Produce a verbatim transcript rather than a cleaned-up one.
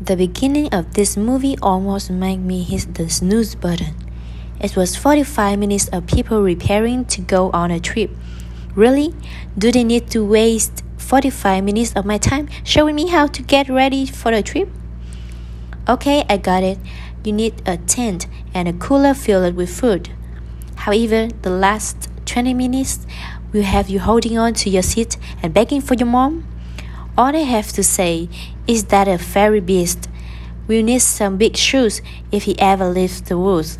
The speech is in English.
The beginning of this movie almost made me hit the snooze button. It was forty-five minutes of people preparing to go on a trip. Really? Do they need to waste forty-five minutes of my time showing me how to get ready for the trip? Okay, I got it. You need a tent and a cooler filled with food. However, the last twenty minutes will have you holding on to your seat and begging for your mom. All I have to say is that a fairy beast will need some big shoes if he ever leaves the woods.